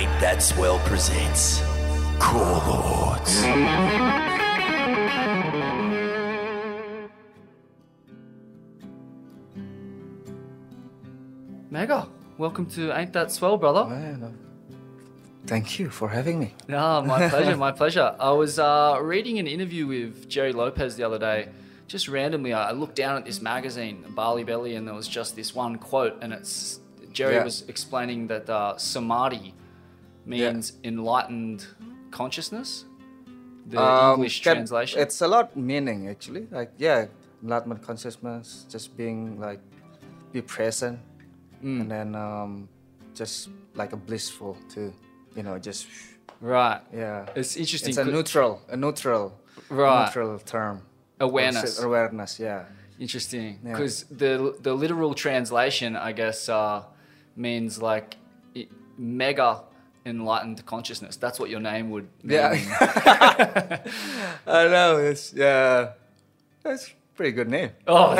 Ain't That Swell presents Crawl Lords. Mega, welcome to Ain't That Swell, brother. Well, thank you for having me. Ah, my pleasure, my pleasure. I was reading an interview with Jerry Lopez the other day. Just randomly, I looked down at this magazine, Bali Belly, and there was just this one quote, and it's Jerry was explaining that Semadhi means enlightened consciousness, the English translation. It's a lot meaning, actually. Like, yeah, enlightenment consciousness, just being like, be present, and then just like a blissful too, you know, just... Right. Yeah. It's interesting. It's a neutral term. Awareness. Awareness, yeah. Interesting, because the literal translation, I guess, means like mega enlightened consciousness. That's what your name would mean. Yeah, I know. It's a pretty good name. Oh,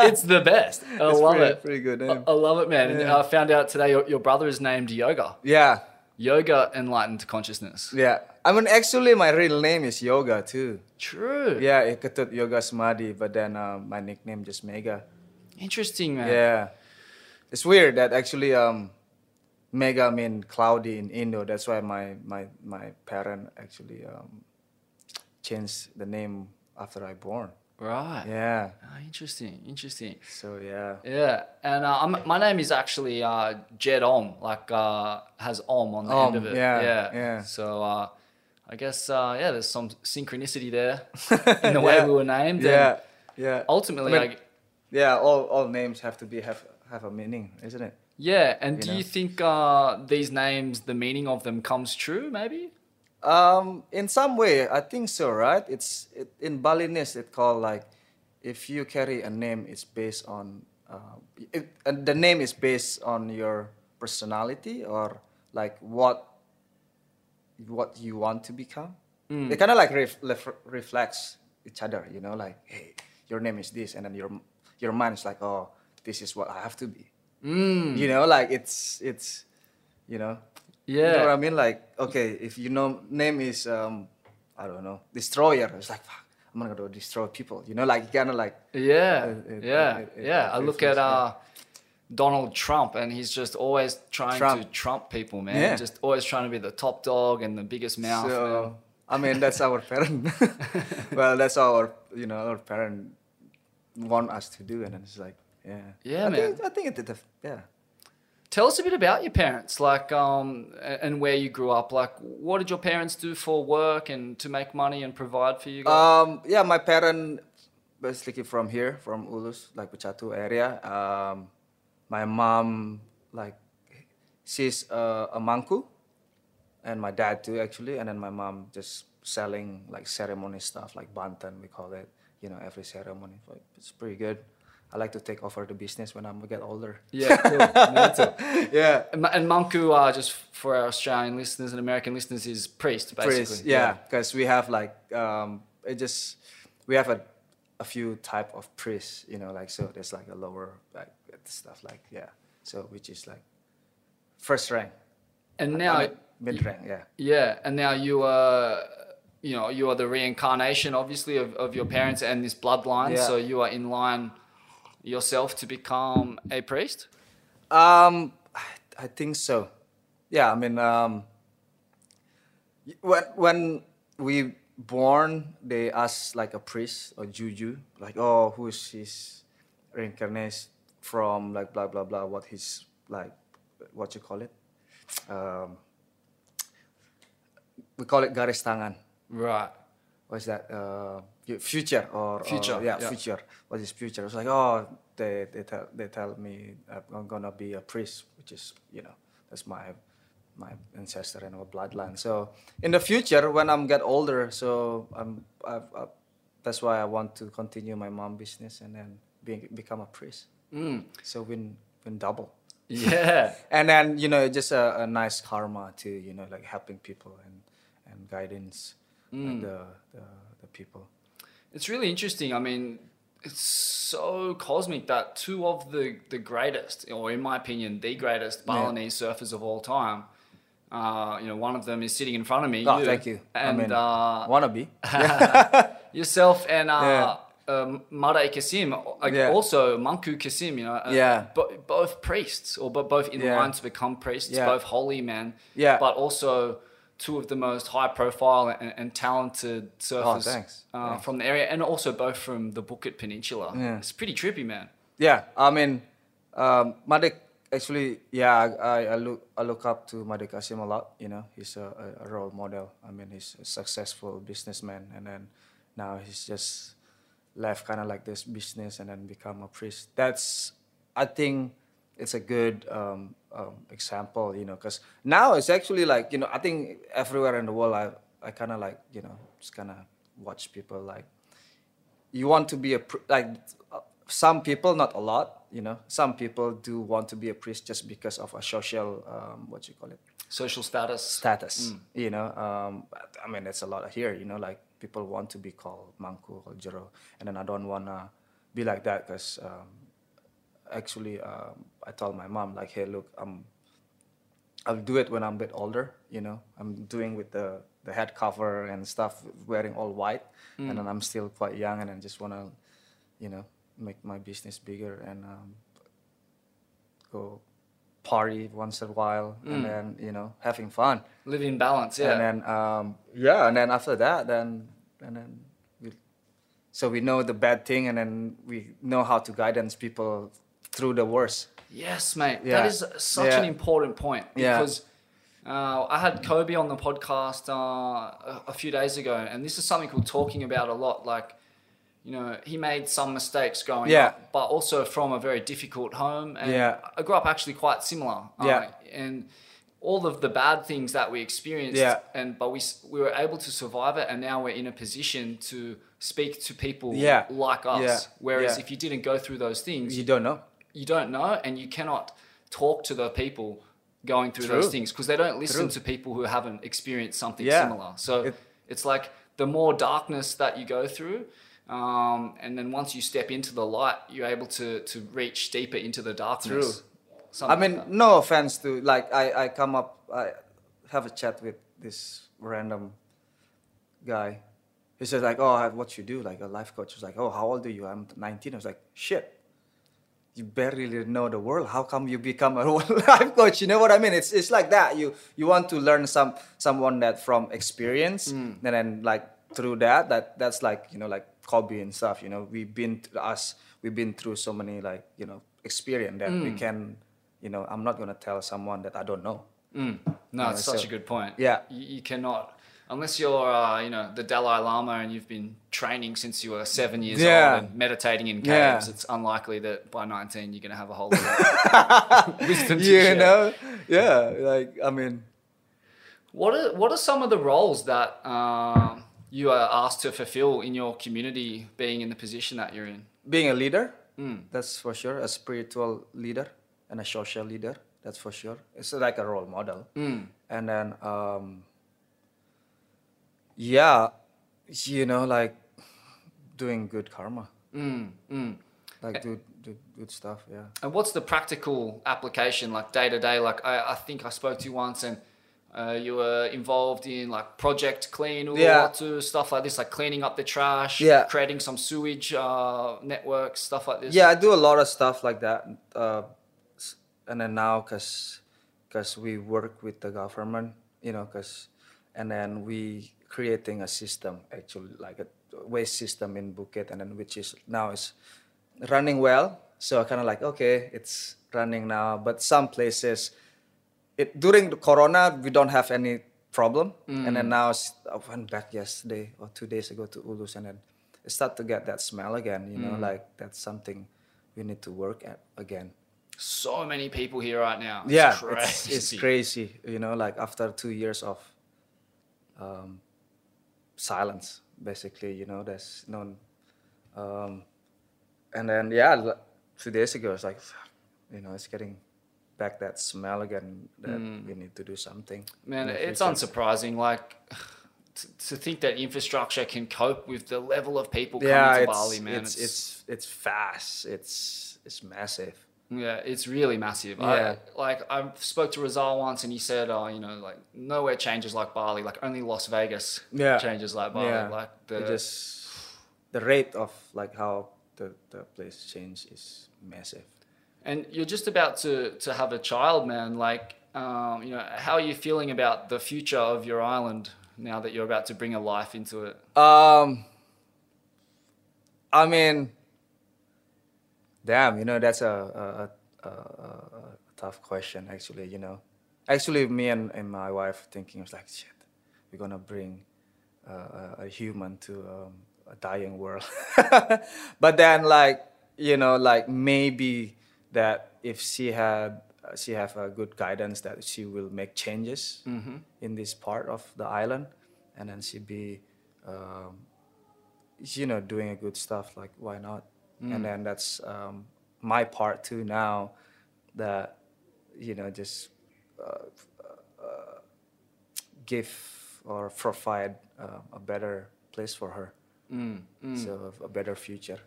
it's the best. I love it. Pretty good name. I love it, man. Yeah. And I found out today your brother is named Yoga. Yeah. Yoga enlightened consciousness. Yeah. I mean, actually, my real name is Yoga, too. True. Yeah, Iketut Yoga Semadhi, but then my nickname just Mega. Interesting, man. Yeah. It's weird that actually Mega means cloudy in Indo. That's why my parent actually changed the name after I born. Right. Yeah. Oh, interesting. So, yeah. Yeah. And my name is actually Jed Om, like has Om on the end of it. Yeah. So, I guess, there's some synchronicity there in the way we were named. Yeah. Yeah. Ultimately, all names have a meaning, isn't it? Yeah. And do you think these names, the meaning of them comes true, maybe? In some way, I think so, right? It's in Balinese, it's called like, if you carry a name, it's based on, the name is based on your personality or like what you want to become. It kind of like reflects each other, you know, like, hey, your name is this, and then your mind's like, oh, this is what I have to be. You know, like it's, you know. Yeah. You know what I mean? Like, okay, if your name is, I don't know, Destroyer, it's like, fuck, I'm going to go destroy people. You know, like, kind of like... Yeah, I look at Donald Trump, and he's just always trying to trump people, man. Yeah. Just always trying to be the top dog and the biggest mouth. So, I mean, that's our parent. Well, that's our parent want us to do, and it's like, yeah. Yeah, I think it did, yeah. Tell us a bit about your parents, like, and where you grew up. Like, what did your parents do for work and to make money and provide for you guys? My parents basically from here, from Ulus, like Puchatu area. My mom, like, she's a mangku, and my dad too, actually. And then my mom just selling like ceremony stuff, like banten, we call it. You know, every ceremony, like, it's pretty good. I like to take over the business when I get older. Yeah, cool. Yeah. And mangku, just for our Australian listeners and American listeners, is priest, basically. Priest, yeah, because we have like, we have a few type of priests, you know, like, so there's like a lower, like, stuff like, yeah. So, which is like first rank. And now... mid rank, yeah. Yeah, and now you are... you are the reincarnation, obviously, of your parents and this bloodline, so you are in line yourself to become a priest? I think so. Yeah, I mean, when we born, they ask like a priest or juju, like, oh, who is his reincarnation from, like, blah, blah, blah, what his, like, what you call it? We call it garis tangan. Right. What's that? Future or future? Future. What is future? It's like, oh, they tell me I'm gonna be a priest, which is, you know, that's my ancestor and our bloodline. So in the future, when I'm get older, so I that's why I want to continue my mom business and then become a priest. So win double. Yeah. And then, you know, just a nice karma too. You know, like helping people and guidance. Like the people. It's really interesting. I mean, it's so cosmic that two of the greatest, or in my opinion, the greatest Balinese surfers of all time One of them is sitting in front of me. Oh, thank you. And wannabe yourself and Made Kasim, also Mangku Kasim, both priests, or both in line to become priests, both holy men, but also two of the most high-profile and talented surfers from the area, and also both from the Bukit Peninsula. Yeah. It's pretty trippy, man. Yeah, I mean, Made actually, I look up to Made Kasim a lot. You know, he's a role model. I mean, he's a successful businessman, and then now he's just left kind of like this business and then become a priest. That's, I think, it's a good example, you know, because now it's actually like, you know, I think everywhere in the world, I kind of like, you know, just kind of watch people like, you want to be some people, not a lot, you know, some people do want to be a priest just because of a social, social status. You know, I mean, it's a lot here, you know, like, people want to be called Mangku or Jero, and then I don't want to be like that because I told my mom, like, hey, look, I'll do it when I'm a bit older, you know. I'm doing with the head cover and stuff, wearing all white, and then I'm still quite young and I just want to, you know, make my business bigger and go party once in a while, and then, you know, having fun, live in balance, and then after that, then we know the bad thing, and then we know how to guidance people through the worst. Yes, mate, that is such an important point, because I had Kobe on the podcast a few days ago, and this is something we're talking about a lot, like, you know, he made some mistakes growing up, but also from a very difficult home. And I grew up actually quite similar. And all of the bad things that we experienced, but we were able to survive it, and now we're in a position to speak to people like us. Whereas if you didn't go through those things... You don't know, and you cannot talk to the people going through those things, because they don't listen to people who haven't experienced something similar. So it's like the more darkness that you go through... and then once you step into the light, you're able to reach deeper into the darkness. I mean, like, no offense to, like, I have a chat with this random guy. He says, like, oh, what you do? Like, a life coach was like, oh, how old are you? I'm 19. I was like, shit, you barely know the world. How come you become a life coach? You know what I mean? It's like that. You want to learn someone that from experience, and then, like, through that's like, you know, like Kobe and stuff, you know, we've been through so many, like, you know, experience that we can, you know, I'm not going to tell someone that I don't know. No, it's such a good point. Yeah. You cannot, unless you're, you know, the Dalai Lama and you've been training since you were 7 years old and meditating in caves, it's unlikely that by 19 you're going to have a whole lot of wisdom to share. You know? Yeah. Like, I mean. What are some of the roles that... you are asked to fulfill in your community, being in the position that you're in? Being a leader, that's for sure. A spiritual leader and a social leader, that's for sure. It's like a role model. And then, you know, like doing good karma. Like do good stuff, And what's the practical application, like day to day? Like I think I spoke to you once and you were involved in like Project Clean, Ulus, stuff like this, like cleaning up the trash, creating some sewage networks, stuff like this. Yeah, I do a lot of stuff like that. And then now, because we work with the government, you know, and then we creating a system, actually, like a waste system in Bukit, and then which is now is running well. So I kind of like, okay, it's running now, but some places... during the corona, we don't have any problem. And then now, I went back yesterday or 2 days ago to Ulus, and then I start to get that smell again, you know, like that's something we need to work at again. So many people here right now. It's crazy. It's crazy, you know, like after 2 years of silence, basically, you know, there's no... and then, 2 days ago, it's like, you know, it's getting... back that smell again, that we need to do something. Man, it's unsurprising, like, to think that infrastructure can cope with the level of people coming to Bali, man. It's fast, it's massive. Yeah, it's really massive. Yeah. I spoke to Rizal once and he said, oh, you know, like nowhere changes like Bali, like only Las Vegas changes like Bali. Yeah. Like the rate of like how the place change is massive. And you're just about to have a child, man. Like, you know, how are you feeling about the future of your island now that you're about to bring a life into it? I mean, damn, you know, that's a tough question, actually, you know. Actually, me and my wife thinking, I was like, shit, we're going to bring a human to a dying world. But then, like, you know, like maybe that if she have a good guidance that she will make changes in this part of the island, and then she be, you know, doing a good stuff, like, why not? And then that's my part too now, that, you know, just give or provide a better place for her, so a better future.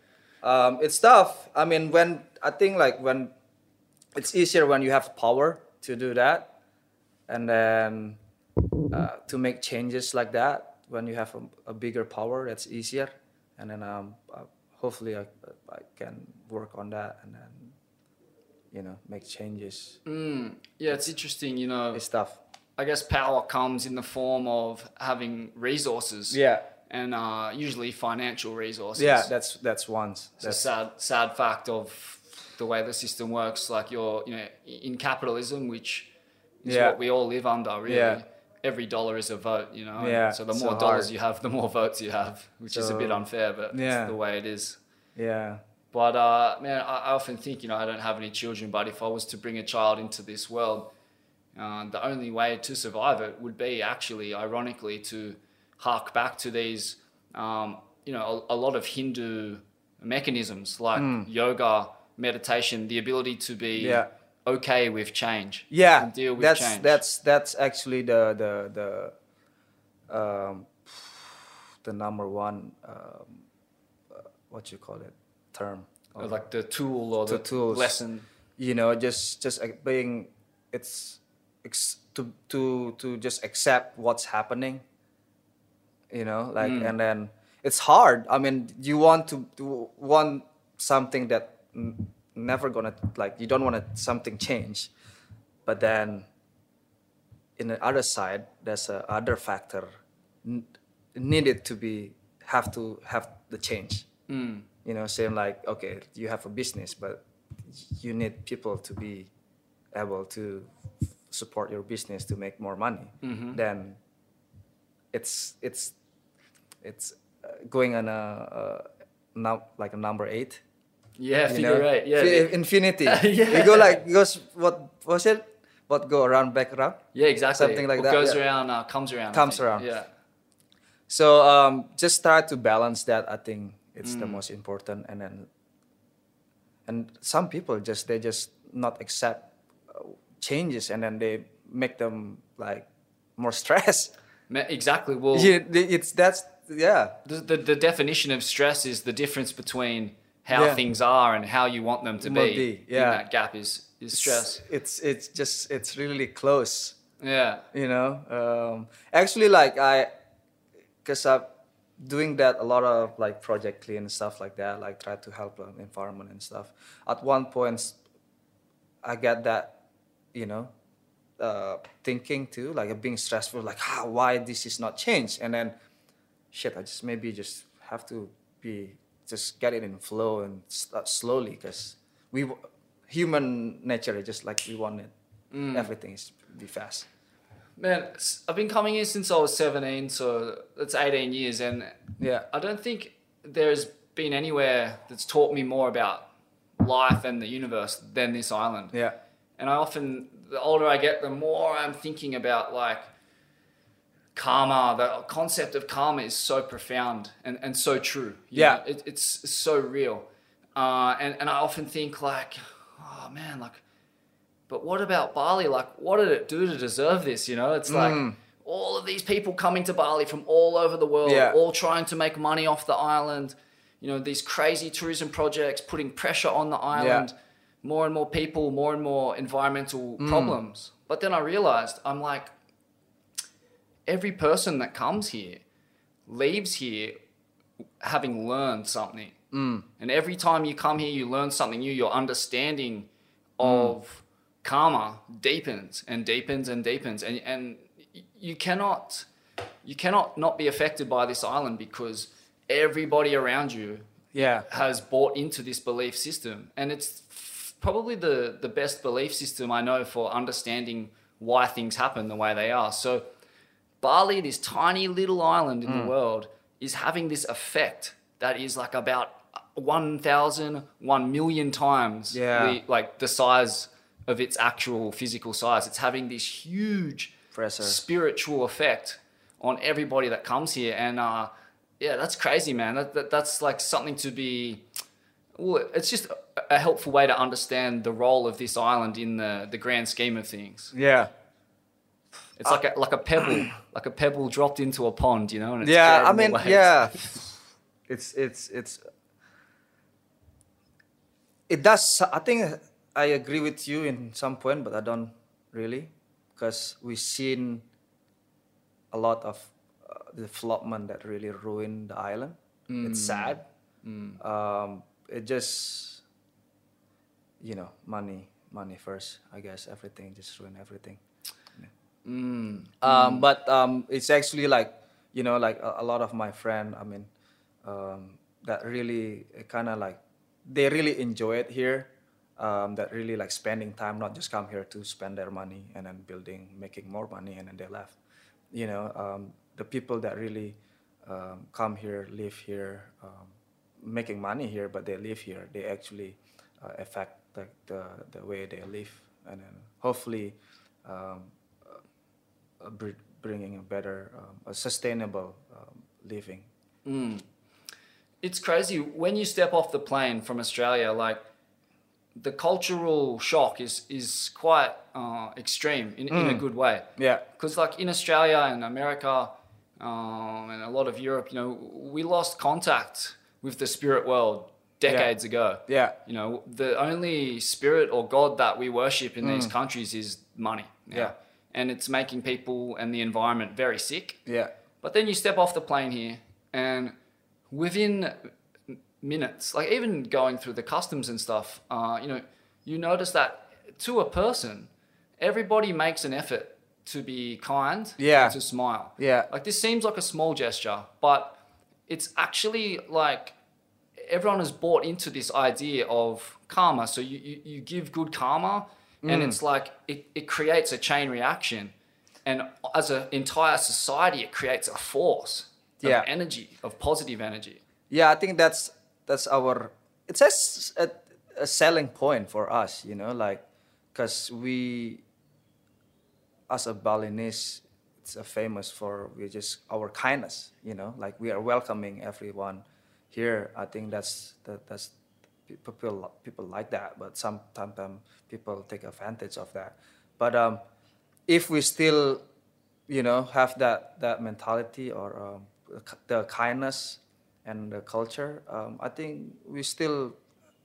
It's tough. I mean, when I think like when it's easier when you have power to do that, and then to make changes like that when you have a bigger power, that's easier, and then hopefully I can work on that and then, you know, make changes. Yeah, it's interesting, you know. It's tough. I guess power comes in the form of having resources. Yeah. And usually financial resources. Yeah, that's one. That's a sad fact of the way the system works. Like you're, you know, in capitalism, which is what we all live under, really. Yeah. Every dollar is a vote, you know? Yeah, so the more dollars you have, the more votes you have, which is a bit unfair, but it's the way it is. Yeah. But, man, I often think, you know, I don't have any children, but if I was to bring a child into this world, the only way to survive it would be actually, ironically, to hark back to these, you know, a lot of Hindu mechanisms like yoga, meditation, the ability to be... Yeah. Okay with change. Yeah, and deal with change. That's actually the number one what you call it term, or like the tool or the lesson. You know, just being to just accept what's happening. You know, like and then it's hard. I mean, you want to want something that. Never gonna like you don't want to something change, but then in the other side there's a other factor needed to be have the change. You know, same like okay, you have a business, but you need people to be able to support your business to make more money. Then it's going on a number 8. Yeah, figure 8. Yeah, infinity. You go like goes what was it? What go around back around? Yeah, exactly. Something like that. Goes around, comes around. Comes around. Yeah. So just try to balance that. I think it's the most important. And then, and some people they just not accept changes, and then they make them like more stressed. Exactly. Well, yeah, The definition of stress is the difference between. How things are and how you want them to be. Yeah, that gap is stress. It's really close. Yeah, you know. Actually, like because I'm doing that a lot of like Project Clean and stuff like that. Like try to help the environment and stuff. At one point, I get that, you know, thinking too. Like being stressful. Like why this is not changed? And then, shit. I just maybe just have to be. Just get it in flow and slowly, because human nature is just like we want it. Everything is to be fast. Man, I've been coming here since I was 17, so that's 18 years, and I don't think there's been anywhere that's taught me more about life and the universe than this island. Yeah, and I often, the older I get, the more I'm thinking about like karma, the concept of karma is so profound and so true. You know, it's so real. And I often think like, oh man, like, but what about Bali? Like, what did it do to deserve this? You know, it's like all of these people coming to Bali from all over the world, all trying to make money off the island, you know, these crazy tourism projects, putting pressure on the island. more and more people, more and more environmental problems. But then I realized, I'm like, every person that comes here leaves here having learned something. And every time you come here, you learn something new. Your understanding of karma deepens and deepens and deepens. And you cannot not be affected by this island, because everybody around you has bought into this belief system. And it's probably the best belief system I know for understanding why things happen the way they are. So Bali, this tiny little island in the world, is having this effect that is like about 1,000 million times the size of its actual physical size. It's having this huge spiritual effect on everybody that comes here. And that's crazy, man. That's like something to be... Well, it's just a helpful way to understand the role of this island in the grand scheme of things. Yeah. It's like a pebble, like a pebble dropped into a pond, you know? And it's it does. I think I agree with you in some point, but I don't really, because we've seen a lot of development that really ruined the island. It's sad. It just, money first, I guess. Everything, just ruin everything. But it's actually a lot of my friend, that really kind of like, they really enjoy it here. That really like spending time, not just come here to spend their money and then making more money and then they left. The people that really come here, live here, making money here, but they live here, they actually affect the way they live, and then hopefully bringing a better, a sustainable living. It's crazy when you step off the plane from Australia. Like, the cultural shock is quite extreme in a good way. Yeah, because like in Australia and America and a lot of Europe, we lost contact with the spirit world decades ago. Yeah. The only spirit or God that we worship in these countries is money. Yeah. And it's making people and the environment very sick. Yeah. But then you step off the plane here, and within minutes, like even going through the customs and stuff, you notice that to a person, everybody makes an effort to be kind, and to smile. Yeah. Like, this seems like a small gesture, but it's actually like everyone has bought into this idea of karma. So you give good karma, and it's like it creates a chain reaction. And as an entire society, it creates a force of energy, of positive energy. Yeah, I think that's our... It's a selling point for us, because we, as a Balinese, famous for our kindness, we are welcoming everyone here. I think that's people like that, but sometimes people take advantage of that. But if we still, have that mentality or the kindness and the culture, I think we still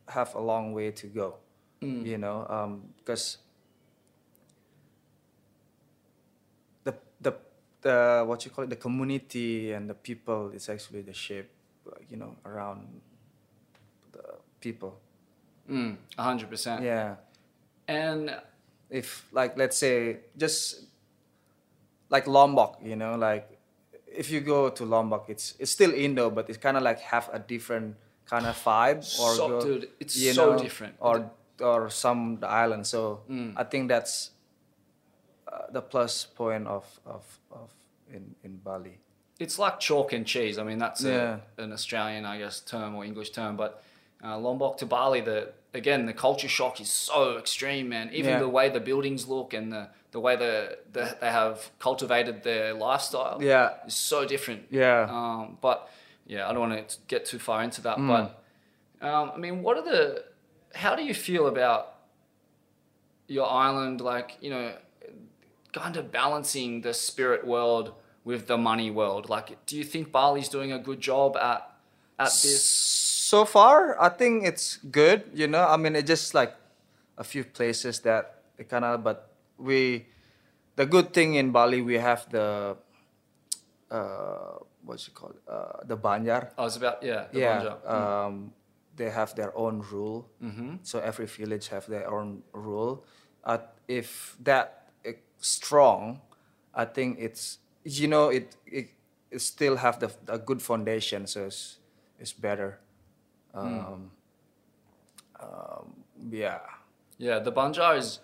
have a long way to go, because the community and the people is actually the shape, around the people. 100%. Yeah. And if, like, let's say, just like Lombok, if you go to Lombok, it's still Indo, but it's kind of like have a different kind of vibe. Dude, it's so different. Or some the island. So I think that's the plus point of in Bali. It's like chalk and cheese. I mean, that's an Australian, I guess, term or English term. But Lombok to Bali, the culture shock is so extreme, man. Even the way the buildings look and the way they have cultivated their lifestyle is so different. Yeah. But, I don't want to get too far into that. But, how do you feel about your island, like, kind of balancing the spirit world with the money world? Like, do you think Bali's doing a good job at this? So far, I think it's good, it just like a few places that the canal, but we, the good thing in Bali, we have the, what's it called? The Banjar. Oh, it's about, yeah, the Banjar. Mm. They have their own rule. Mm-hmm. So every village have their own rule. If that is strong, I think it's, you know, it still have a good foundation, so it's better. Yeah. Yeah, the Banjar is,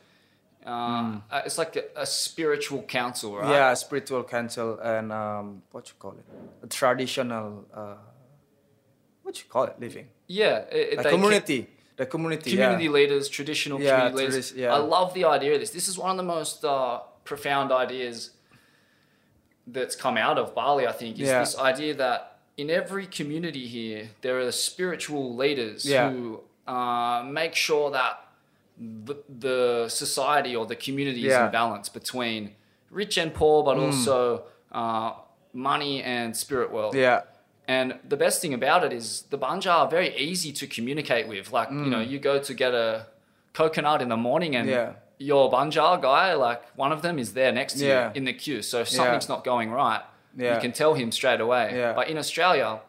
it's like a spiritual council, right? Yeah, a spiritual council and what you call it? A traditional, what you call it, living? Yeah. A community. The community, leaders, traditional community leaders. Yeah. I love the idea of this. This is one of the most profound ideas that's come out of Bali, I think, is this idea that in every community here, there are spiritual leaders who make sure that the society or the community is in balance between rich and poor, but also money and spirit world. Yeah. And the best thing about it is the Banjar are very easy to communicate with. Like, you know, you go to get a coconut in the morning and your Banjar guy, like one of them is there next to you in the queue. So if something's not going right, you can tell him straight away. Yeah. But in Australia,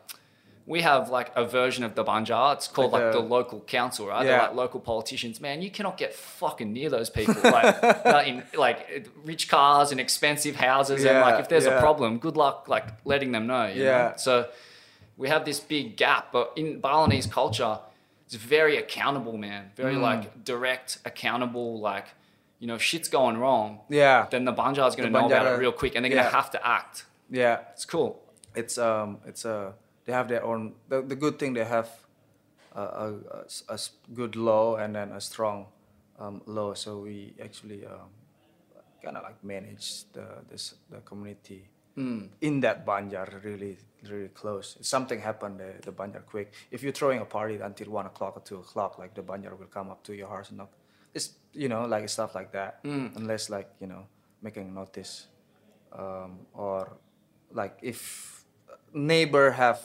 we have like a version of the Banjar. It's called like the local council, right? They're like local politicians. Man, you cannot get fucking near those people. Like they're in like rich cars and expensive houses, and like if there's a problem, good luck like letting them know. You know? So we have this big gap, but in Balinese culture, it's very accountable, man. Very like direct, accountable, like, you know, if shit's going wrong. Yeah. Then the Banjar is going to know about it real quick, and they're going to have to act. Yeah, it's cool. It's a. They have their own. The good thing they have a good law and then a strong law. So we actually kind of like manage the community in that Banjar really close. If something happened, the Banjar quick. If you're throwing a party until 1 o'clock or 2 o'clock, like the Banjar will come up to your house and knock. It's, you know, like stuff like that. Unless like, you know, making notice or like if neighbor have,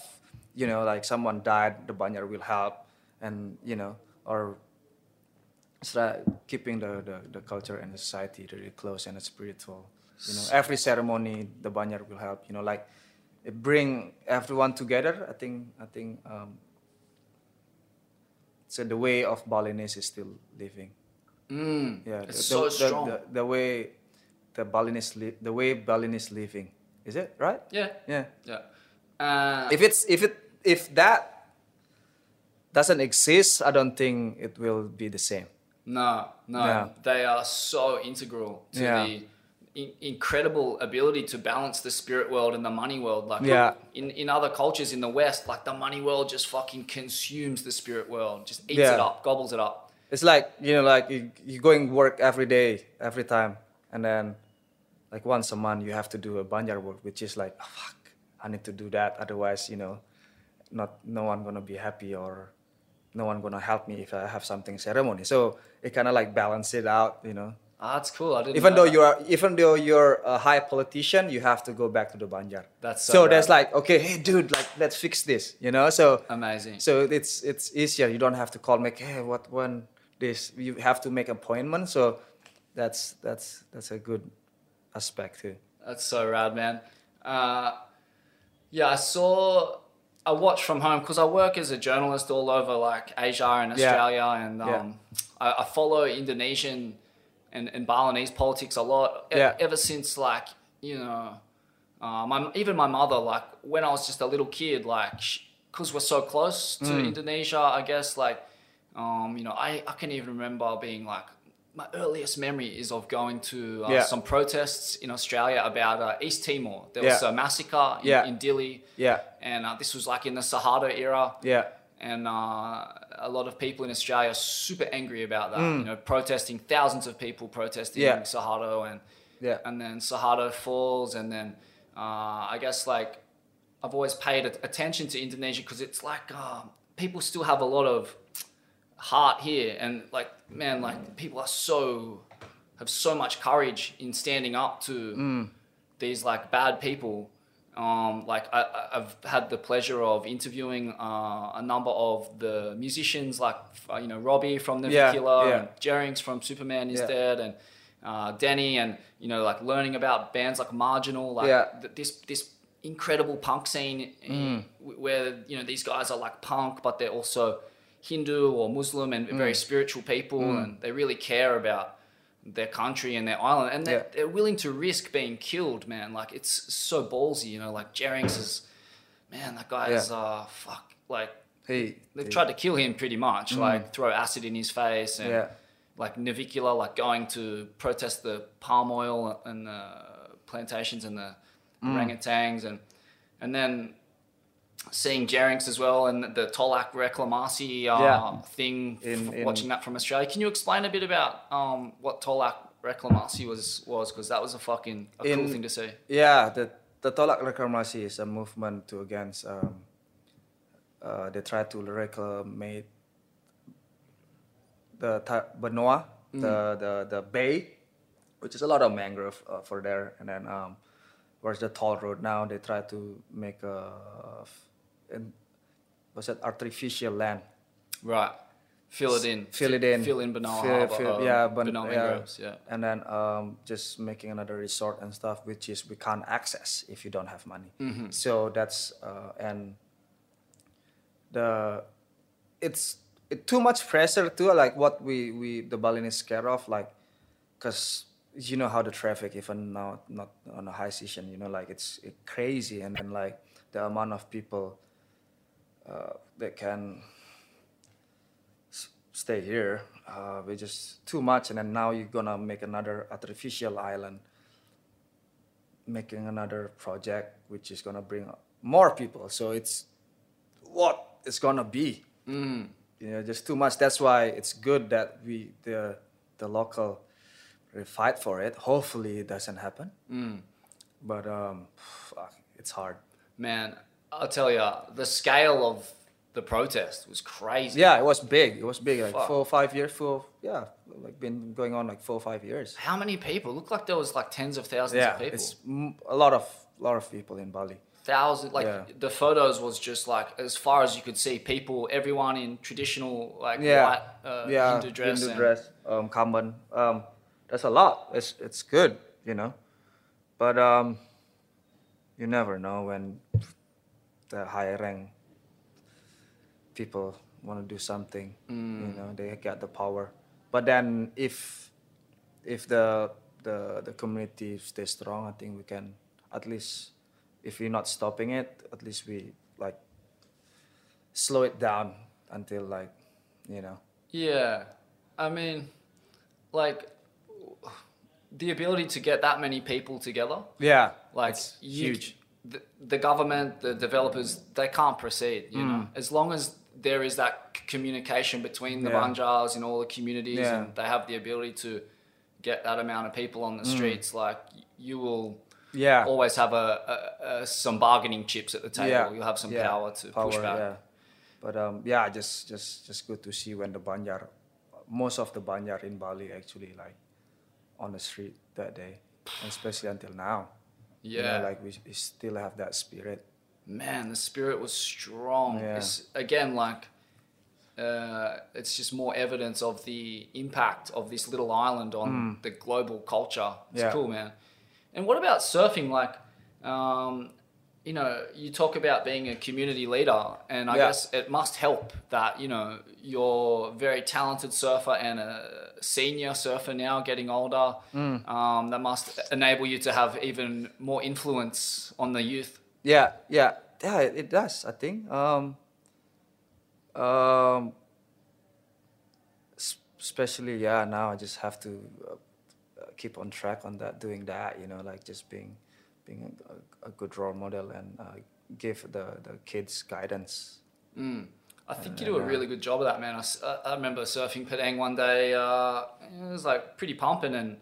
you know, like someone died, the Banjar will help, and you know, or start keeping the culture and the society really close and spiritual. You know, every ceremony the Banjar will help. You know, like it bring everyone together. I think so the way of Balinese is still living. Yeah, it's so strong. The way the Balinese living. Is it right? Yeah. Yeah. Yeah. If that doesn't exist, I don't think it will be the same. No. Yeah. They are so integral to the incredible ability to balance the spirit world and the money world. Like in other cultures in the West, like the money world just fucking consumes the spirit world, just eats it up, gobbles it up. It's like, you know, like you going work every day, every time, and then like once a month you have to do a Banjar work, which is like, oh, fuck, I need to do that, otherwise, you know, no one gonna be happy or no one gonna help me if I have something ceremony. So it kind of like balance it out, you know. Ah, that's cool. I didn't. Even though you're a high politician, you have to go back to the Banjar. That's so. So there's like, okay, hey dude, like let's fix this, you know. So amazing. So it's easier. You don't have to call, make, hey, what when this? You have to make appointment. So that's a good aspect too. That's so rad, man. Yeah, I watched from home because I work as a journalist all over like Asia and Australia, and I follow Indonesian and Balinese politics a lot ever since, like, you know, even my mother, like when I was just a little kid, like because we're so close to Indonesia, I guess, like, you know, I can even remember being like, my earliest memory is of going to some protests in Australia about East Timor. There was a massacre in Dili. Yeah. And this was like in the Suharto era. Yeah. And a lot of people in Australia are super angry about that, you know, protesting, thousands of people protesting Suharto. And then Suharto falls. And then I guess like I've always paid attention to Indonesia because it's like people still have a lot of heart here, and like, man, like people are have so much courage in standing up to these like bad people Like I've had the pleasure of interviewing a number of the musicians, like Robbie from Nevikula, and Jerinx from Superman Is Dead, and Danny, and like learning about bands like Marginal, like this incredible punk scene where these guys are like punk, but they're also Hindu or Muslim and very spiritual people, and they really care about their country and their island, and they're willing to risk being killed, man. Like, it's so ballsy, like Jerinx is, man, that guy is, fuck, like, they've tried to kill him pretty much, like throw acid in his face, and like Navikula, like going to protest the palm oil and the plantations and the orangutans, and then seeing Jerinx as well, and the Tolak Reklamasi thing, watching that from Australia. Can you explain a bit about what Tolak Reklamasi was? Because that was a fucking cool thing to see. Yeah, the Tolak Reklamasi is a movement to against, they try to reclaim the Benoa, the bay, which is a lot of mangrove for there. And then whereas the toll road now, they try to make a... artificial land, right? Fill it in Benoa, mangroves, and then just making another resort and stuff, which is we can't access if you don't have money. So that's it's too much pressure too, like what the Balinese scared of, like, because you know how the traffic, even now, not on a high season, like it's crazy, and then like the amount of people that can stay here, we just too much. And then now you're gonna make another artificial island, making another project, which is gonna bring more people. So it's what it's gonna be, just too much. That's why it's good that we the local fight for it. Hopefully it doesn't happen, but it's hard. Man, I'll tell you, the scale of the protest was crazy. Yeah, it was big. It was big, like 4 or 5 years. Been going on like 4 or 5 years. How many people? It looked like there was like tens of thousands of people. It's a lot of people in Bali. Thousands, the photos was just like, as far as you could see, people, everyone in traditional like white Hindu dress. Hindu dress, kamban. That's a lot. It's good, but. You never know when the high rank people want to do something. They get the power. But then if the community stays strong, I think we can, at least if we're not stopping it, at least we like slow it down until . Yeah, I mean, like. The ability to get that many people together, it's huge. The government, the developers, they can't proceed. As long as there is that communication between the Banjars and all the communities, and they have the ability to get that amount of people on the streets, like you will always have some bargaining chips at the table. You'll have some power to push back. But just good to see when the Banjar, most of the Banjar in Bali actually on the street that day, especially until now. We still have that spirit. Man, the spirit was strong. It's, again, it's just more evidence of the impact of this little island on the global culture. It's cool, man. And what about surfing? You talk about being a community leader, and I guess it must help that, you're a very talented surfer and a senior surfer now, getting older. That must enable you to have even more influence on the youth. Yeah, it does, I think. Especially, now I just have to keep on track on that, doing that, just being a good role model and give the kids guidance. I think you do a really good job of that, man. I remember surfing Padang one day. It was pretty pumping, and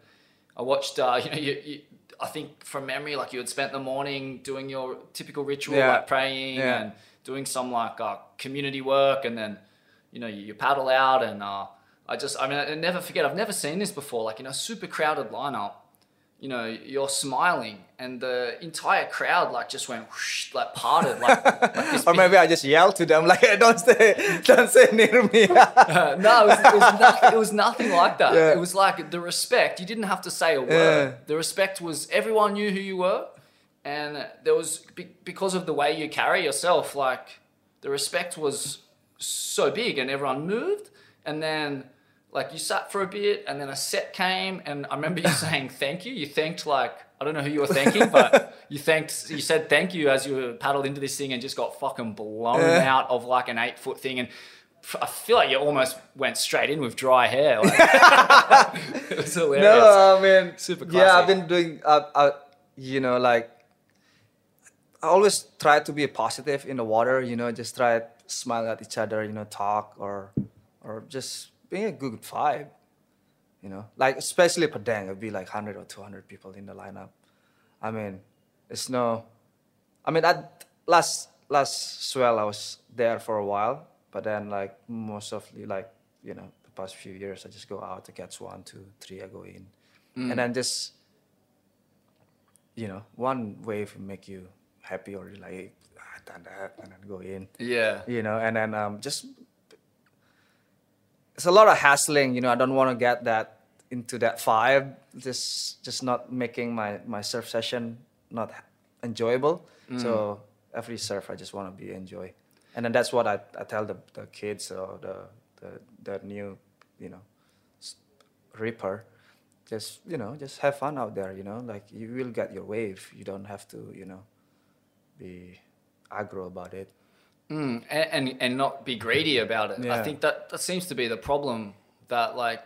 I watched. I think from memory, you had spent the morning doing your typical ritual, praying and doing some community work, and then you paddle out. And I mean, I never forget. I've never seen this before. Super crowded lineup. you know, you're smiling and the entire crowd like just went whoosh, like parted. Like this or maybe I just yelled to them like, don't stay near me. No, it was nothing like that. Yeah. It was like the respect, you didn't have to say a word. Yeah. The respect was everyone knew who you were, and there was, because of the way you carry yourself, like the respect was so big and everyone moved. And then like you sat for a bit and then a set came and I remember you saying thank you. You thanked, like, I don't know who you were thanking, but you said thank you as you paddled into this thing and just got fucking blown out of like an 8-foot thing. And I feel like you almost went straight in with dry hair. Like, it was hilarious. No, I mean, super classic. Yeah, I've been doing, you know, like, I always try to be positive in the water, you know, just try to smile at each other, you know, talk or just... being a good vibe, you know, like especially Padang, it'd be like 100 or 200 people in the lineup. I mean, it's no, I mean, at last swell I was there for a while, but then like most of the, like, you know, the past few years I just go out to catch 1, 2, 3, I go in, and then just, you know, one wave will make you happy or you're like, I've done that, and then go in. Yeah, you know, and then just. It's a lot of hassling, you know. I don't want to get that into that vibe. Just not making my surf session not enjoyable. So every surf, I just want to be enjoy, and then that's what I tell the kids or the new, you know, ripper. Just, you know, just have fun out there. You know, like you will get your wave. You don't have to, you know, be aggro about it. And not be greedy about it. Yeah. I think that seems to be the problem, that like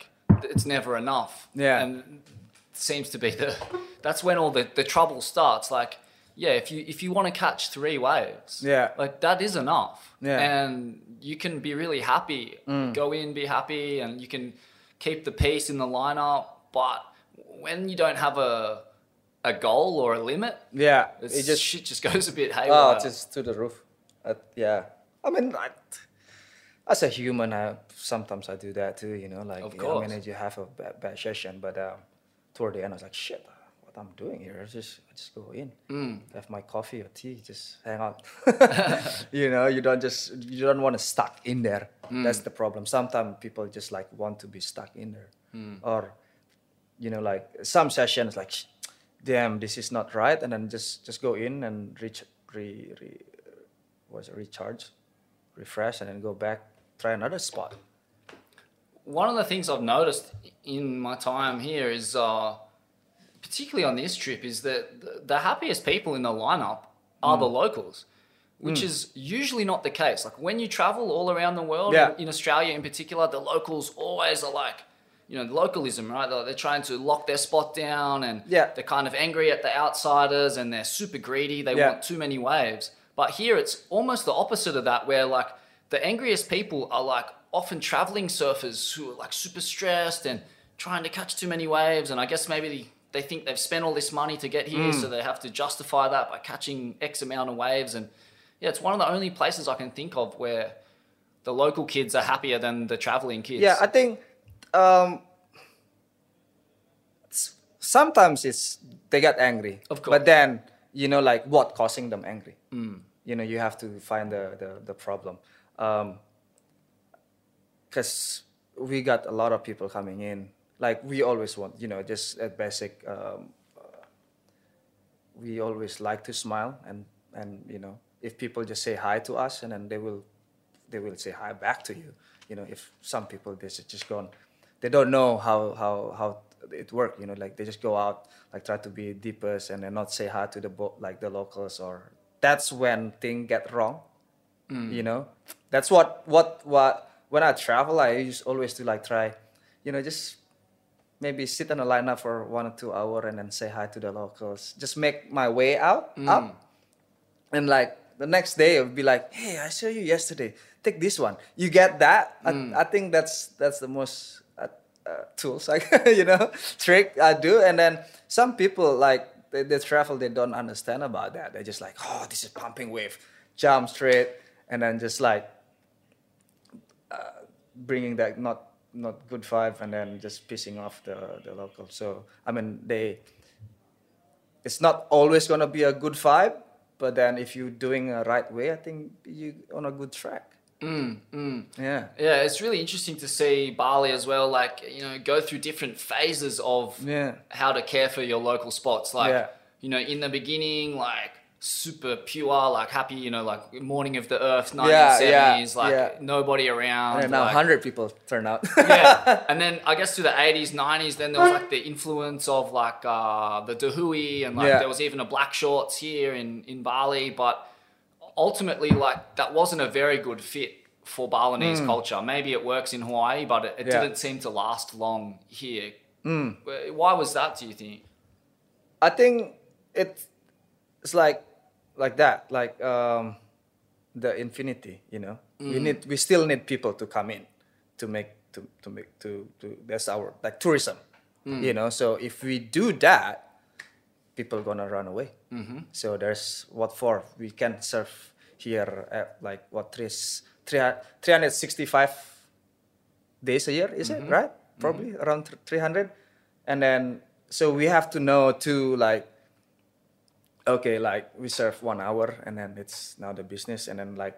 it's never enough. Yeah. And it seems to be that's when all the trouble starts. Like, yeah, if you want to catch 3 waves, yeah, like that is enough. Yeah. And you can be really happy, go in, be happy, and you can keep the peace in the lineup. But when you don't have a goal or a limit, yeah, shit just goes a bit haywire. Oh, just to the roof. Yeah, I mean, as a human, sometimes I do that too, you know, like, you know, I mean, you have a bad session, but toward the end, I was like, shit, what I'm doing here, I just go in, have my coffee or tea, just hang out. You know, you don't want to stuck in there. That's the problem. Sometimes people just like want to be stuck in there, or, you know, like some sessions like, damn, this is not right. And then just go in and recharge, refresh, and then go back, try another spot. One of the things I've noticed in my time here is, particularly on this trip, is that the happiest people in the lineup are the locals, which is usually not the case. Like when you travel all around the world, in Australia in particular, the locals always are like, you know, localism, right? They're trying to lock their spot down, and they're kind of angry at the outsiders, and they're super greedy. They want too many waves. But here it's almost the opposite of that, where like the angriest people are like often traveling surfers who are like super stressed and trying to catch too many waves. And I guess maybe they think they've spent all this money to get here, so they have to justify that by catching X amount of waves. And yeah, it's one of the only places I can think of where the local kids are happier than the traveling kids. Yeah, I think sometimes they get angry, of course, but then, you know, like what causing them angry? You know, you have to find the problem. Because we got a lot of people coming in. Like, we always want, you know, just at basic, we always like to smile. And you know, if people just say hi to us, and then they will say hi back to you. You know, if some people, they're just gone, they don't know how it works. You know, like, they just go out, like, try to be deepest, and then not say hi to the locals or... That's when things get wrong, you know. That's what when I travel, I used always to like try, you know, just maybe sit in a lineup for 1 or 2 hours and then say hi to the locals. Just make my way out, up, and like the next day it would be like, hey, I saw you yesterday. Take this one. You get that? I think that's the most tools, like, you know, trick I do. And then some people like. They travel, they don't understand about that. They're just like, oh, this is pumping wave, jump straight, and then just like bringing that not good vibe, and then just pissing off the local. So I mean, they it's not always going to be a good vibe, but then if you're doing a right way, I think you're on a good track. Yeah. Yeah, it's really interesting to see Bali as well, like, you know, go through different phases of how to care for your local spots. Like, you know, in the beginning, like, super pure, like, happy, you know, like, morning of the earth, 1970s, nobody around. And now like, 100 people turn out. And then I guess through the 80s, 90s, then there was, like, the influence of, like, the Dahui, and, like, there was even a Black Shorts here in Bali, but... ultimately, like, that wasn't a very good fit for Balinese culture. Maybe it works in Hawaii, but it didn't seem to last long here. Why was that, do you think? I think it's like that, like the infinity, you know. We still need people to come in to make that's our, like, tourism, you know. So if we do that, people are gonna run away. So there's what for? We can serve here at like what 365 days a year, is it right? Probably around 300. And then so we have to know too, like, okay, like we serve 1 hour and then it's now the business, and then like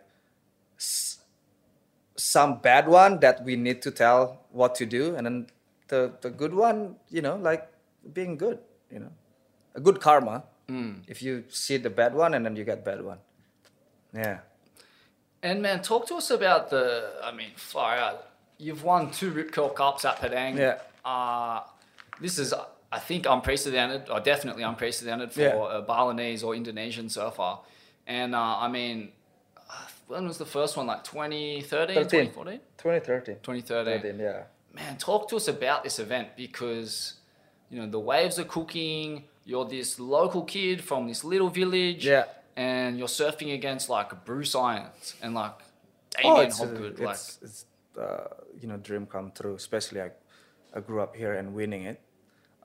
some bad one that we need to tell what to do, and then the good one, you know, like being good, you know. A good karma. If you see the bad one, and then you get bad one. Yeah. And man, talk to us about the. I mean, fire. You've won 2 Rip Curl Cups at Padang. This is, I think, unprecedented, or definitely unprecedented for a Balinese or Indonesian surfer. And I mean, when was the first one? Like 2013, 2014, 2013, 2013. Yeah. Man, talk to us about this event, because you know the waves are cooking. You're this local kid from this little village, and you're surfing against like Bruce Irons and like Damien Hopgood. Like it's you know, dream come true. Especially I grew up here and winning it,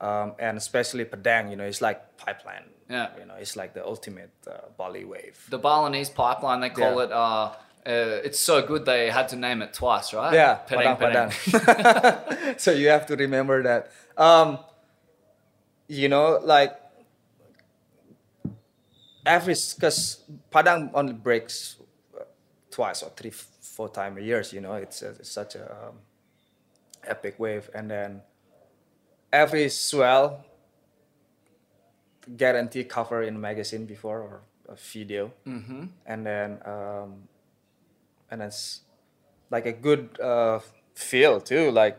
and especially Padang. You know, it's like Pipeline. Yeah, you know, it's like the ultimate Bali wave. The Balinese Pipeline, they call it. It's so good they had to name it twice, right? Yeah, Padang Padang. So you have to remember that. You know, like every, because Padang only breaks twice or 3-4 times a year. You know, it's such a epic wave, and then every swell guarantee cover in magazine before or a video, and it's like a good feel too, like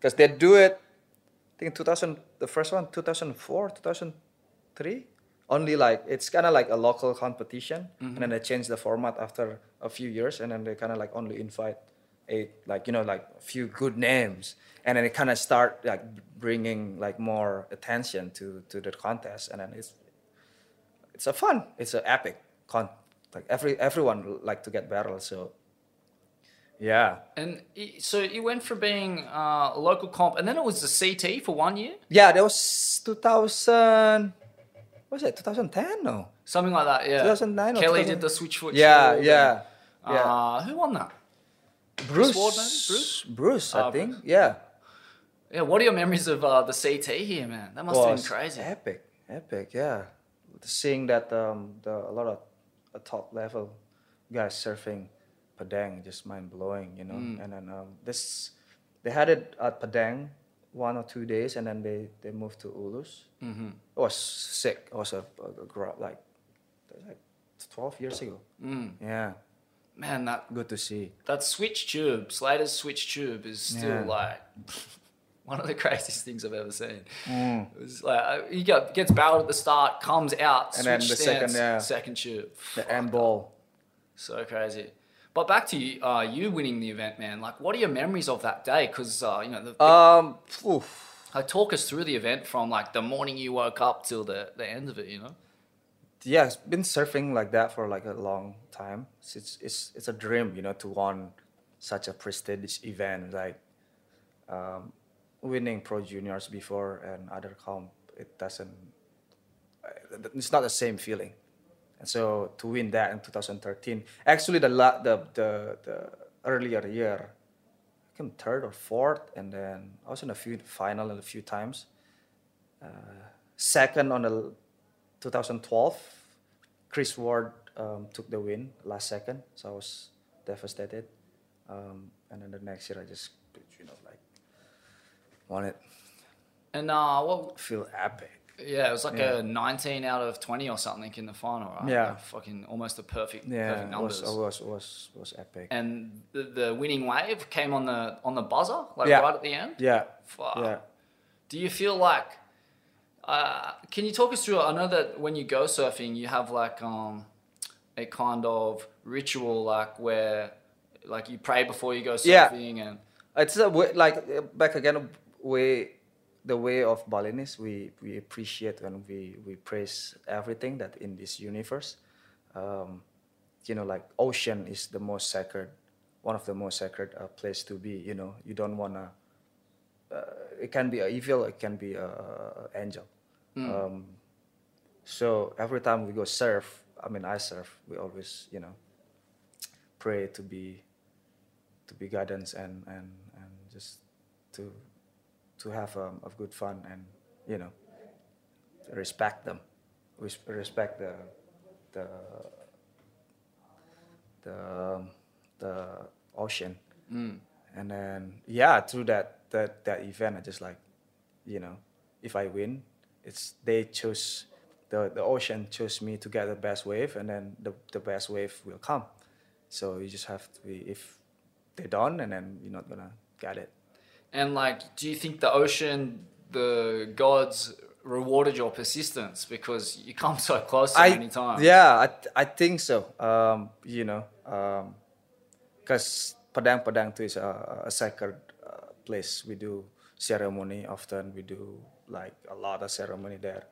because they do it. I think 2000. The first one, 2004, 2003, only like, it's kind of like a local competition. And then they changed the format after a few years, and then they kind of like only invite a few good names. And then it kind of start like bringing like more attention to the contest. And then it's a fun, it's an epic contest. Like everyone like to get barrel, so. Yeah. And so you went from being a local comp, and then it was the CT for 1 year? Yeah, that was 2000, what was it, 2010? No. Something like that, yeah. 2009 or Kelly did the switchfoot show. Yeah, yeah. Who won that? Bruce, I think, yeah. Yeah, what are your memories of the CT here, man? That must have been crazy. Epic, yeah. Seeing that a lot of top-level guys surfing Padang, just mind-blowing, you know. And then they had it at Padang 1 or 2 days, and then they moved to Ulus. It was sick. It was like 12 years ago. Yeah. Man, that... Good to see. That switch tube, Slater's switch tube, is still like... one of the craziest things I've ever seen. It was like, he gets barreled at the start, comes out, and then the stance, second tube. The end ball. So crazy. But back to you winning the event, man. Like, what are your memories of that day? Because you know, talk us through the event from like the morning you woke up till the end of it. You know. Yeah, it's been surfing like that for like a long time. It's a dream, you know, to win such a prestigious event like winning Pro Juniors before and other comp. It doesn't. It's not the same feeling. And so to win that in 2013, actually the earlier year, I came 3rd or 4th, and then I was in a few final a few times. Second on the 2012, Chris Ward took the win last second, so I was devastated. And then the next year, I just, you know, like, won it. And what? Feel epic. Yeah, it was like a 19 out of 20 or something in the final, right? Yeah. Like fucking almost the perfect, perfect numbers. Yeah, it was epic. And the winning wave came on the buzzer, like right at the end? Yeah. Fuck. Yeah. Do you feel like, can you talk us through, I know that when you go surfing, you have like a kind of ritual, like where, like you pray before you go surfing. Yeah. And it's a way, like back again, the way of Balinese, we appreciate and we praise everything that in this universe, you know, like ocean is the most sacred, one of the most sacred place to be. You know, you don't wanna. It can be an evil, it can be an angel. So every time we go surf, I surf. We always, you know, pray to be guidance and just to have a good fun and, you know, respect them. We respect the ocean. And then, yeah, through that event, I just like, you know, if I win, it's they chose, the ocean chose me to get the best wave, and then the best wave will come. So you just have to, if they don't, and then you're not gonna get it. And like, do you think the ocean, the gods rewarded your persistence because you come so close so many times? Yeah, I think so. You know, because Padang Padang too is a sacred place. We do ceremony often. We do like a lot of ceremony there,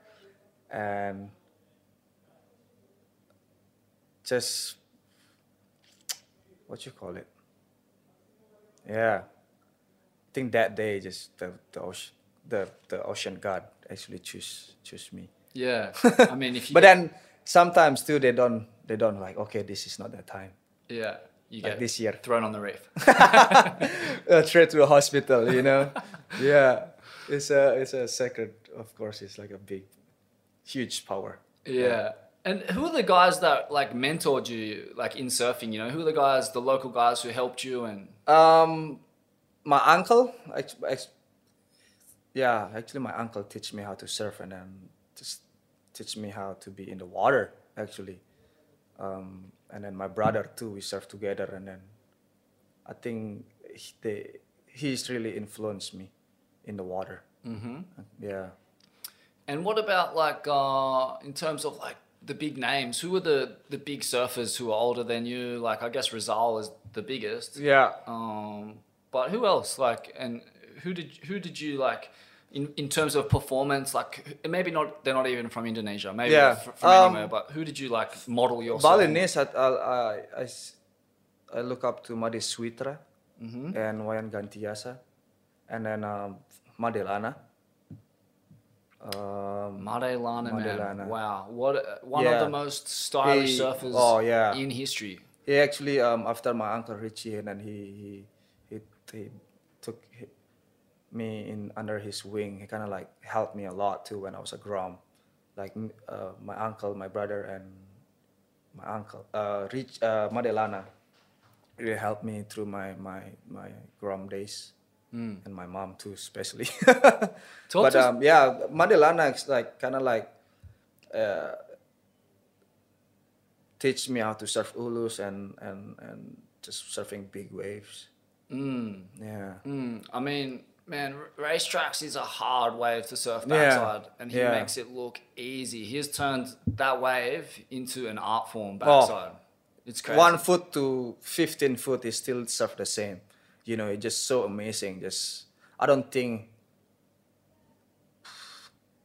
and just what you call it. Yeah. I think that day, just the ocean god actually choose me. Yeah, I mean, if you but then sometimes too they don't like, okay, this is not the time. Yeah, you like get this year thrown on the reef, straight to a hospital, you know. Yeah, it's a sacred. Of course, it's like a big, huge power. Yeah. And who are the guys that like mentored you, like in surfing? You know, who are the guys, the local guys who helped you and? My uncle, actually my uncle teach me how to surf and then just teach me how to be in the water, actually. And then my brother too, we surf together, and then I think he's really influenced me in the water. Mm-hmm. Yeah. And what about like in terms of like the big names, who are the big surfers who are older than you? Like I guess Rizal is the biggest. Yeah. But who else, like, and who did you like in terms of performance? Like, maybe not, they're not even from Indonesia, maybe from anywhere. But who did you like model yourself? Balinese, I look up to Made Switra and Wayan Gantiasa, and then Made Lana. Made Lana, man! Lana. Wow, what one of the most stylish surfers in history. He actually after my uncle Richie, and then he took me in under his wing. He kind of like helped me a lot too when I was a grom. Like my uncle, my brother, and my uncle, Made Lana, really helped me through my grom days, and my mom too, especially. But Made Lana is like kind of like teach me how to surf Ulus and just surfing big waves. I mean, man, racetracks is a hard wave to surf backside, and he makes it look easy. He's turned that wave into an art form backside. It's crazy. 1 foot to 15 foot is still surf the same. You know, it's just so amazing. Just I don't think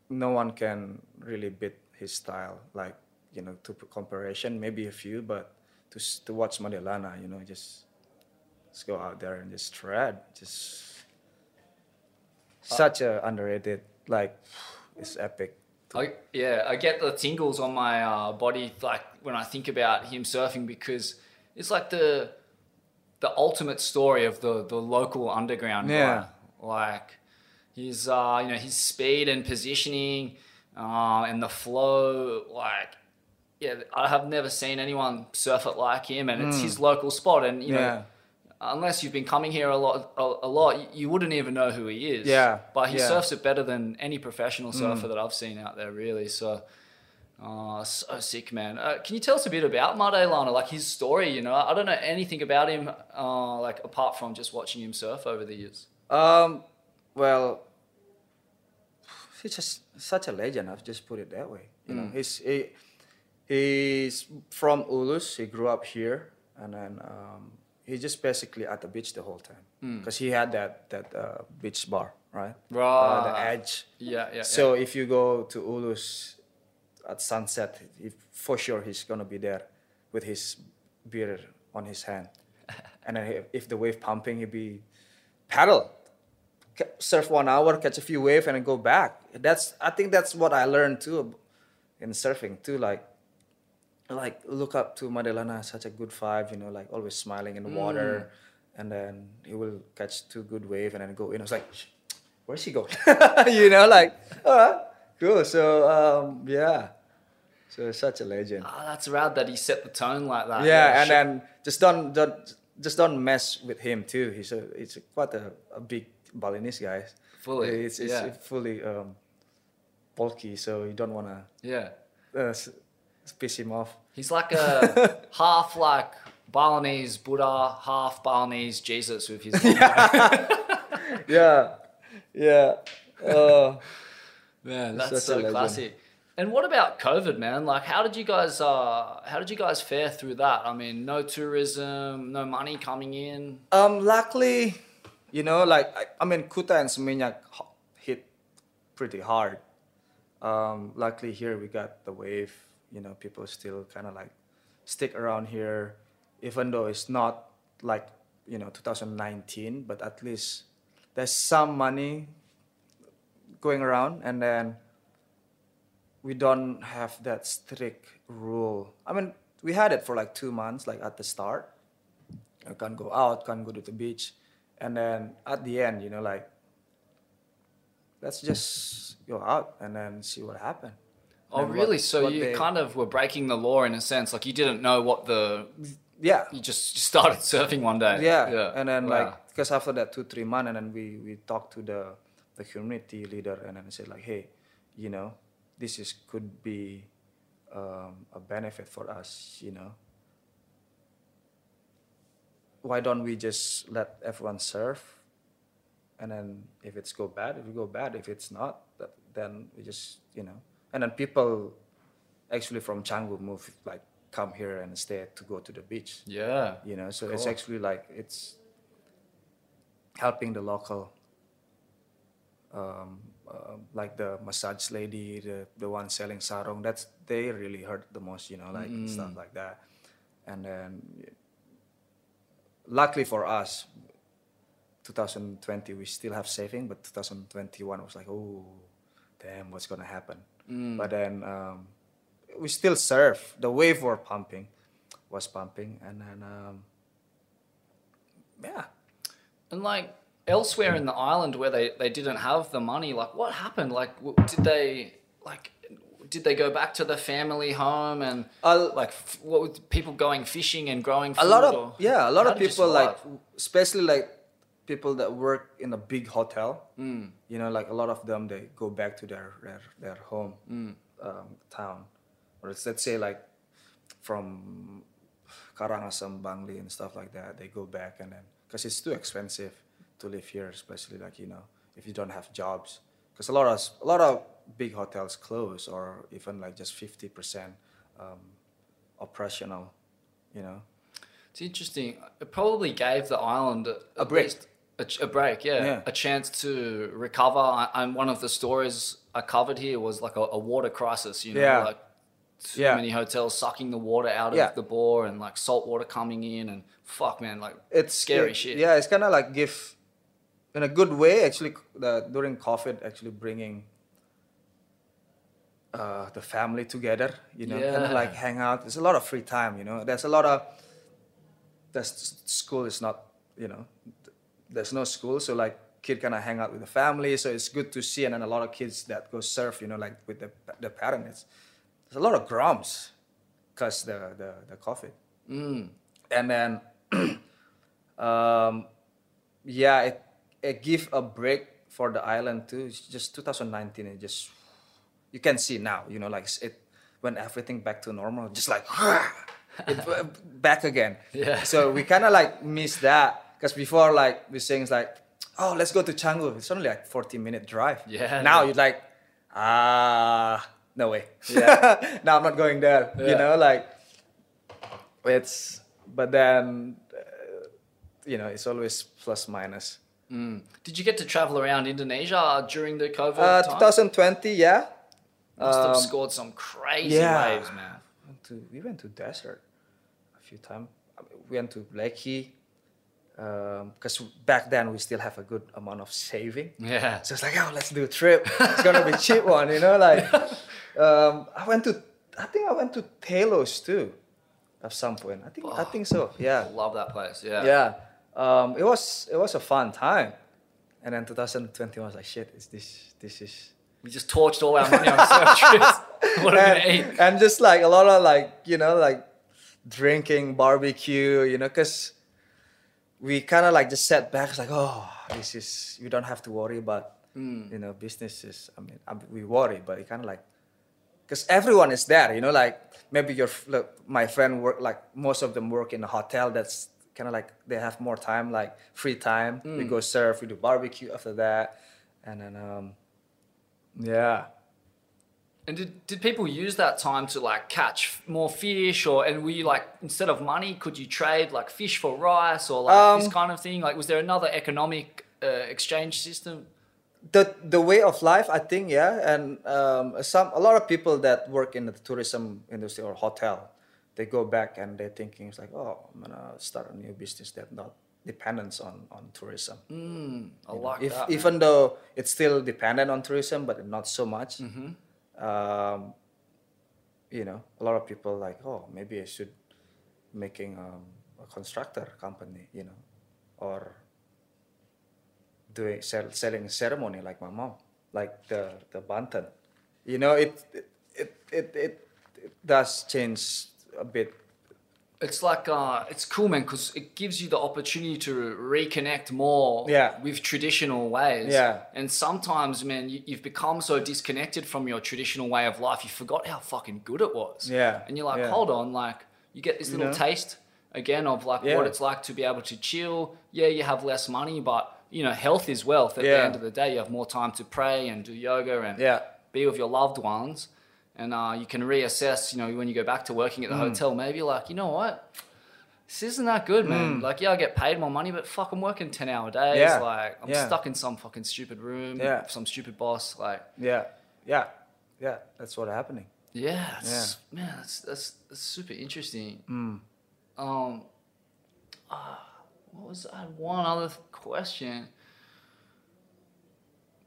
no one can really beat his style. Like, you know, to comparison, maybe a few, but to watch Made Lana, you know, just. Let's go out there and just shred. Just such a underrated, like, it's epic. I get the tingles on my body, like, when I think about him surfing, because it's like the ultimate story of the local underground guy. Like, his, you know, his speed and positioning, and the flow, like, yeah, I have never seen anyone surf it like him, and it's his local spot, and you know, unless you've been coming here a lot, you wouldn't even know who he is. Yeah, but he surfs it better than any professional surfer that I've seen out there, really. So, so sick, man. Can you tell us a bit about Made Lana, like his story? You know, I don't know anything about him, like apart from just watching him surf over the years. Well, he's just such a legend. I've just put it that way. You know, he's from Ulus. He grew up here, and then he's just basically at the beach the whole time because he had that beach bar, right? Right. The edge. Yeah, yeah. So if you go to Ulus at sunset, for sure he's gonna be there with his beer on his hand, and then if the wave pumping, he'd be paddle. Surf 1 hour, catch a few waves, and then go back. I think that's what I learned too, in surfing too. Like look up to Made Lana, such a good vibe, you know, like always smiling in the water, and then he will catch two good waves and then go in. I was like, where's he going? You know, like, all right, cool. So yeah, so he's such a legend. Oh, that's rad that he set the tone like that. Yeah, and then just don't mess with him too. He's quite a big Balinese guys. Fully, it's fully bulky, so you don't wanna piss him off. He's like a half like Balinese Buddha, half Balinese Jesus with his long hair. Man, that's so classic. And what about COVID, man? Like, how did you guys fare through that? I mean, no tourism, no money coming in. Luckily. You know, like, I mean, Kuta and Seminyak hit pretty hard. Luckily here we got the wave. You know, people still kind of like stick around here, even though it's not like, you know, 2019, but at least there's some money going around, and then we don't have that strict rule. I mean, we had it for like 2 months, like at the start. I can't go out, can't go to the beach. And then at the end, you know, like, let's just go out and then see what happened. Oh, really? So you kind of were breaking the law in a sense, like you didn't know what the... Yeah. You just started surfing one day. Yeah. And then like, because after that 2-3 months, and then we talked to the community leader, and then said like, hey, you know, this could be a benefit for us, you know. Why don't we just let everyone surf, and then if it's go bad, it will go bad. If it's not, then we just, you know. And then people actually from Canggu come here and stay to go to the beach. Yeah. You know, so it's actually like, it's helping the local, like the massage lady, the one selling sarong, they really hurt the most, you know, like stuff like that. And then, luckily for us, 2020, we still have saving, but 2021 was like, oh, damn, what's going to happen? But then we still surf. The wave was pumping. And then, And like elsewhere in the island where they didn't have the money, like what happened? Like did they go back to the family home and what were people going fishing and growing food? A lot of people, like, especially like people that work in a big hotel, you know, like a lot of them, they go back to their home town, or let's say like from Karangasem, Bangli and stuff like that, they go back, and then because it's too expensive to live here, especially like, you know, if you don't have jobs, because a lot of big hotels close, or even like just 50% operational, you know. It's interesting. It probably gave the island a break. A break, a chance to recover. And one of the stories I covered here was like a water crisis, you know, like too many hotels sucking the water out of the bore, and like salt water coming in, and fuck, man, like it's scary shit. Yeah, it's kind of like give, in a good way, actually, during COVID, actually bringing the family together, you know, and like hang out. There's a lot of free time, you know. School is not, you know, there's no school, so like kid kind of hang out with the family. So it's good to see. And then a lot of kids that go surf, you know, like with the parents. There's a lot of grumps because the COVID. Mm. And then, yeah, it gave a break for the island too. It's just 2019. It just, you can see now, you know, like it, when everything back to normal, just like back again. Yeah. So we kind of like missed that, because before, like we sing like, oh, let's go to Canggu. It's only like 40-minute drive. Yeah. Now you're like, ah, no way. Yeah. No, I'm not going there. Yeah. You know, like it's. But then, you know, it's always plus minus. Mm. Did you get to travel around Indonesia during the COVID time? 2020, yeah. Must have scored some crazy waves, man. We went to desert a few times. We went to Lekki, because back then we still have a good amount of saving. Yeah. So it's like, oh, let's do a trip. It's going to be a cheap one, you know? Like, I think I went to Telos too. At some point, I think so. Yeah, love that place. Yeah, yeah. It was a fun time, and then 2021 was like, shit. This is. We just torched all our money on surf trips. What are we gonna eat? And just like a lot of like, you know, like drinking, barbecue, you know, because we kind of like just sat back. It's like, oh, this is, you don't have to worry about you know, businesses. I mean, we worry, but it kind of like. Because everyone is there, you know, like maybe my friend work, like most of them work in a hotel that's kind of like they have more time, like free time. We go surf, we do barbecue after that. And then, yeah. And did people use that time to like catch more fish, or, and were you like, instead of money, could you trade like fish for rice or like this kind of thing? Like, was there another economic exchange system? The way of life, I think, yeah, and a lot of people that work in the tourism industry or hotel, they go back and they're thinking it's like, oh, I'm gonna start a new business that's not dependent on tourism. I like that. Even though it's still dependent on tourism, but not so much. Mm-hmm. You know, a lot of people like, oh, maybe I should making a constructor company, you know, or. Selling ceremony like my mom, like the banten, you know, it does change a bit. It's like it's cool, man, because it gives you the opportunity to reconnect more with traditional ways. Yeah. And sometimes, man, you've become so disconnected from your traditional way of life, you forgot how fucking good it was. Yeah. And you're like, hold on, like you get this little taste again of like what it's like to be able to chill. Yeah, you have less money, but you know, health is wealth. At the end of the day, you have more time to pray and do yoga and be with your loved ones. And you can reassess, you know, when you go back to working at the hotel, maybe like, you know what? This isn't that good, man. Like, yeah, I get paid more money, but fuck, I'm working 10-hour days. Yeah. Like, I'm stuck in some fucking stupid room, some stupid boss. Like, yeah, that's what's happening. Yeah, man, that's super interesting. I had one other question,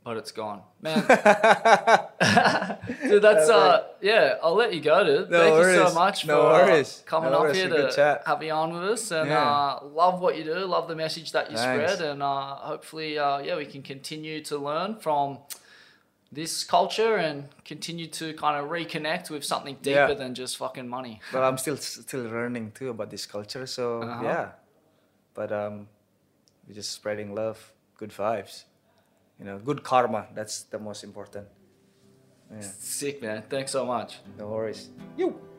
but it's gone, man. Dude, that's I'll let you go, dude. No Thank worries. You so much for coming up here to have you on with us, and love what you do, love the message that you spread, and hopefully, we can continue to learn from this culture and continue to kind of reconnect with something deeper than just fucking money. But I'm still learning too about this culture, so yeah. But we're just spreading love, good vibes, you know, good karma. That's the most important. Yeah. Sick, man. Thanks so much. No worries. You.